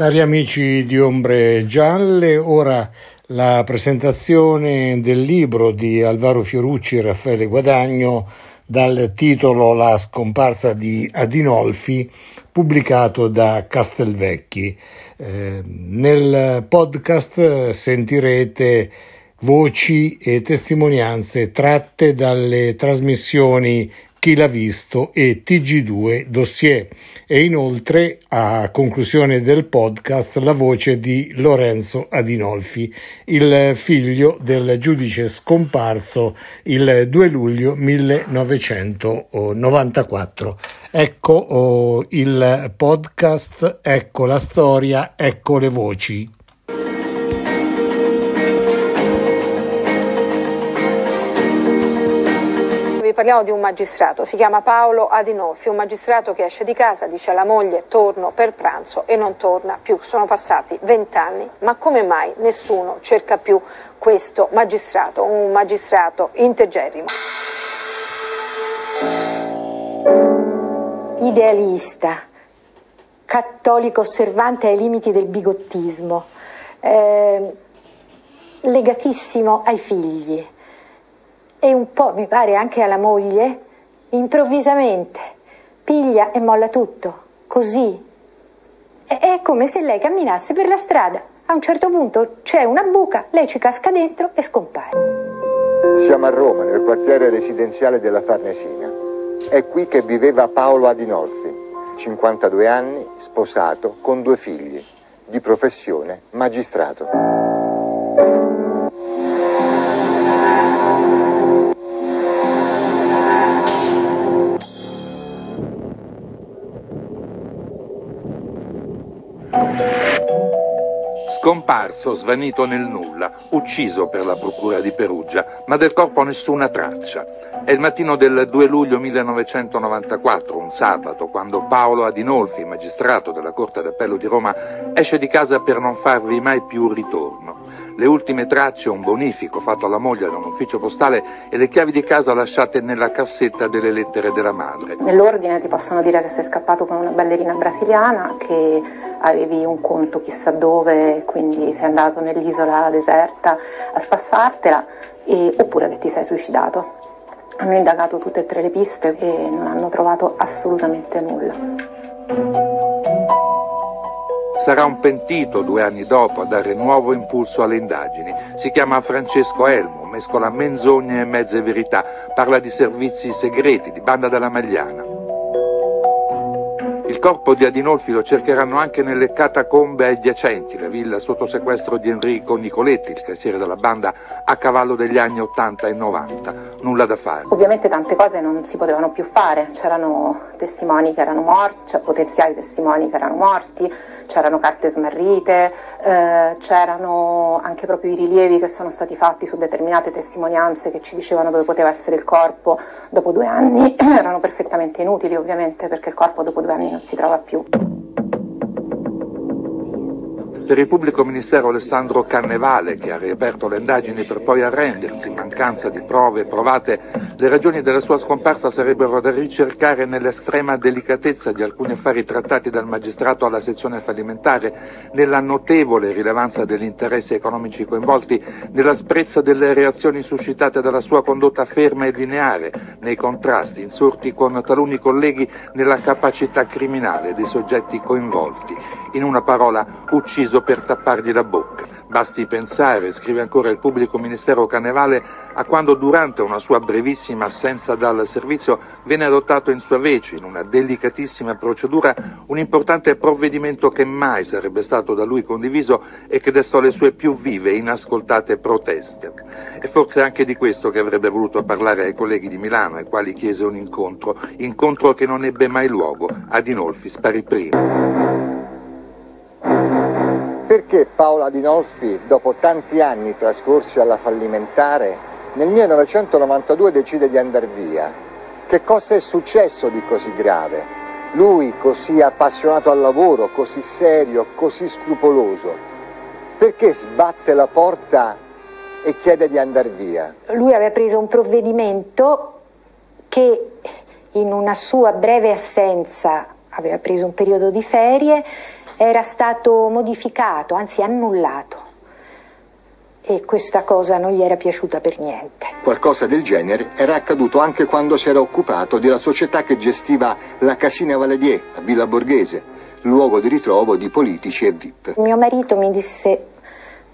Cari amici di Ombre Gialle, ora la presentazione del libro di Alvaro Fiorucci e Raffaele Guadagno dal titolo La scomparsa di Adinolfi, pubblicato da Castelvecchi. Nel podcast sentirete voci e testimonianze tratte dalle trasmissioni Chi l'ha visto e TG2 dossier, e inoltre a conclusione del podcast la voce di Lorenzo Adinolfi, il figlio del giudice scomparso il 2 luglio 1994. Ecco il podcast, ecco la storia, ecco le voci. Parliamo di un magistrato, si chiama Paolo Adinolfi, un magistrato che esce di casa, dice alla moglie torno per pranzo e non torna più. Sono passati 20 anni, ma come mai nessuno cerca più questo magistrato, un magistrato integerrimo? Idealista, cattolico osservante ai limiti del bigottismo, legatissimo ai figli. E un po', mi pare, anche alla moglie, improvvisamente piglia e molla tutto, così. È come se lei camminasse per la strada, a un certo punto c'è una buca, lei ci casca dentro e scompare. Siamo a Roma, nel quartiere residenziale della Farnesina. È qui che viveva Paolo Adinolfi, 52 anni, sposato, con 2 figli, di professione magistrato. Scomparso, svanito nel nulla, ucciso per la procura di Perugia, ma del corpo nessuna traccia. È il mattino del 2 luglio 1994, un sabato, quando Paolo Adinolfi, magistrato della Corte d'Appello di Roma, esce di casa per non farvi mai più ritorno. Le ultime tracce, un bonifico fatto alla moglie da un ufficio postale e le chiavi di casa lasciate nella cassetta delle lettere della madre. Nell'ordine ti possono dire che sei scappato con una ballerina brasiliana, che avevi un conto chissà dove, quindi sei andato nell'isola deserta a spassartela, oppure che ti sei suicidato. Hanno indagato tutte e 3 le piste e non hanno trovato assolutamente nulla. Sarà un pentito 2 anni dopo a dare nuovo impulso alle indagini. Si chiama Francesco Elmo, mescola menzogne e mezze verità, parla di servizi segreti, di Banda della Magliana. Il corpo di Adinolfi lo cercheranno anche nelle catacombe adiacenti, la villa sotto sequestro di Enrico Nicoletti, il cassiere della banda, a cavallo degli anni 80 e 90. Nulla da fare. Ovviamente tante cose non si potevano più fare, c'erano testimoni che erano morti, cioè potenziali testimoni che erano morti, c'erano carte smarrite, c'erano anche proprio i rilievi che sono stati fatti su determinate testimonianze che ci dicevano dove poteva essere il corpo dopo 2 anni, erano perfettamente inutili ovviamente, perché il corpo dopo 2 anni non si trova più. Per il pubblico ministero Alessandro Carnevale, che ha riaperto le indagini per poi arrendersi in mancanza di prove provate, le ragioni della sua scomparsa sarebbero da ricercare nell'estrema delicatezza di alcuni affari trattati dal magistrato alla sezione fallimentare, nella notevole rilevanza degli interessi economici coinvolti, nell'asprezza delle reazioni suscitate dalla sua condotta ferma e lineare, nei contrasti insorti con taluni colleghi, nella capacità criminale dei soggetti coinvolti. In una parola, ucciso per tappargli la bocca. Basti pensare, scrive ancora il pubblico ministero Carnevale, a quando durante una sua brevissima assenza dal servizio venne adottato in sua vece, in una delicatissima procedura, un importante provvedimento che mai sarebbe stato da lui condiviso e che destò le sue più vive e inascoltate proteste. E forse anche di questo che avrebbe voluto parlare ai colleghi di Milano, ai quali chiese un incontro che non ebbe mai luogo. Adinolfi sparì prima. Perché Paolo Adinolfi, dopo tanti anni trascorsi alla fallimentare, nel 1992 decide di andar via? Che cosa è successo di così grave? Lui, così appassionato al lavoro, così serio, così scrupoloso, perché sbatte la porta e chiede di andar via? Lui aveva preso un provvedimento che in una sua breve assenza aveva preso un periodo di ferie, era stato modificato, anzi annullato. E questa cosa non gli era piaciuta per niente. Qualcosa del genere era accaduto anche quando si era occupato della società che gestiva la Casina Valadier a Villa Borghese, luogo di ritrovo di politici e VIP. Mio marito mi disse,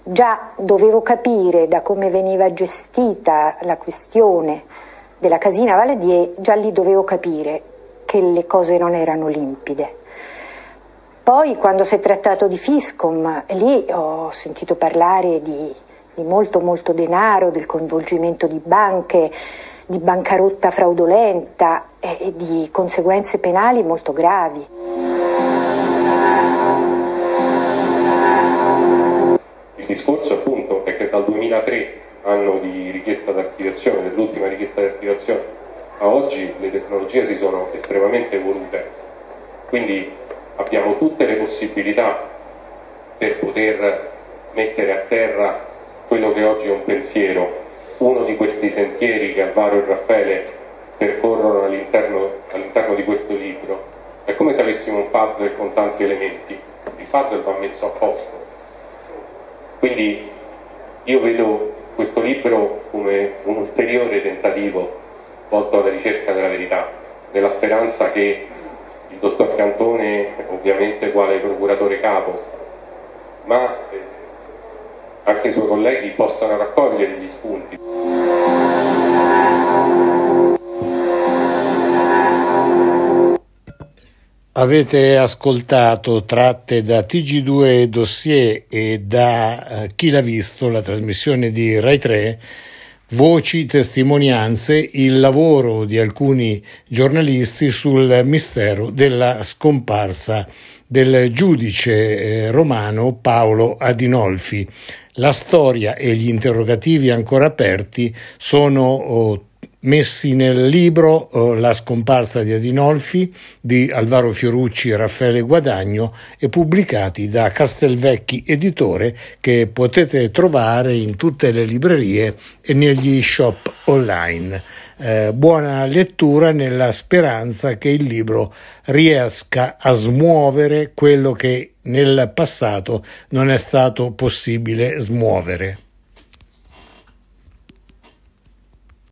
già dovevo capire da come veniva gestita la questione della Casina Valadier, già lì dovevo capire che le cose non erano limpide. Poi quando si è trattato di Fiscom, lì ho sentito parlare di molto denaro, del coinvolgimento di banche, di bancarotta fraudolenta e di conseguenze penali molto gravi. Il discorso appunto è che dal 2003, anno di richiesta d'archiviazione, dell'ultima richiesta d'archiviazione, a oggi le tecnologie si sono estremamente evolute, quindi abbiamo tutte le possibilità per poter mettere a terra quello che oggi è un pensiero, uno di questi sentieri che Alvaro e Raffaele percorrono all'interno di questo libro. È come se avessimo un puzzle con tanti elementi, il puzzle va messo a posto. Quindi io vedo questo libro come un ulteriore tentativo volto alla ricerca della verità, nella speranza che il dottor Cantone, ovviamente quale procuratore capo, ma anche i suoi colleghi possano raccogliere gli spunti. Avete ascoltato tratte da TG2 dossier e da Chi l'ha visto, la trasmissione di Rai 3, voci, testimonianze, il lavoro di alcuni giornalisti sul mistero della scomparsa del giudice romano Paolo Adinolfi. La storia e gli interrogativi ancora aperti sono messi nel libro La scomparsa di Adinolfi di Alvaro Fiorucci e Raffaele Guadagno e pubblicati da Castelvecchi Editore, che potete trovare in tutte le librerie e negli shop online. Buona lettura, nella speranza che il libro riesca a smuovere quello che nel passato non è stato possibile smuovere.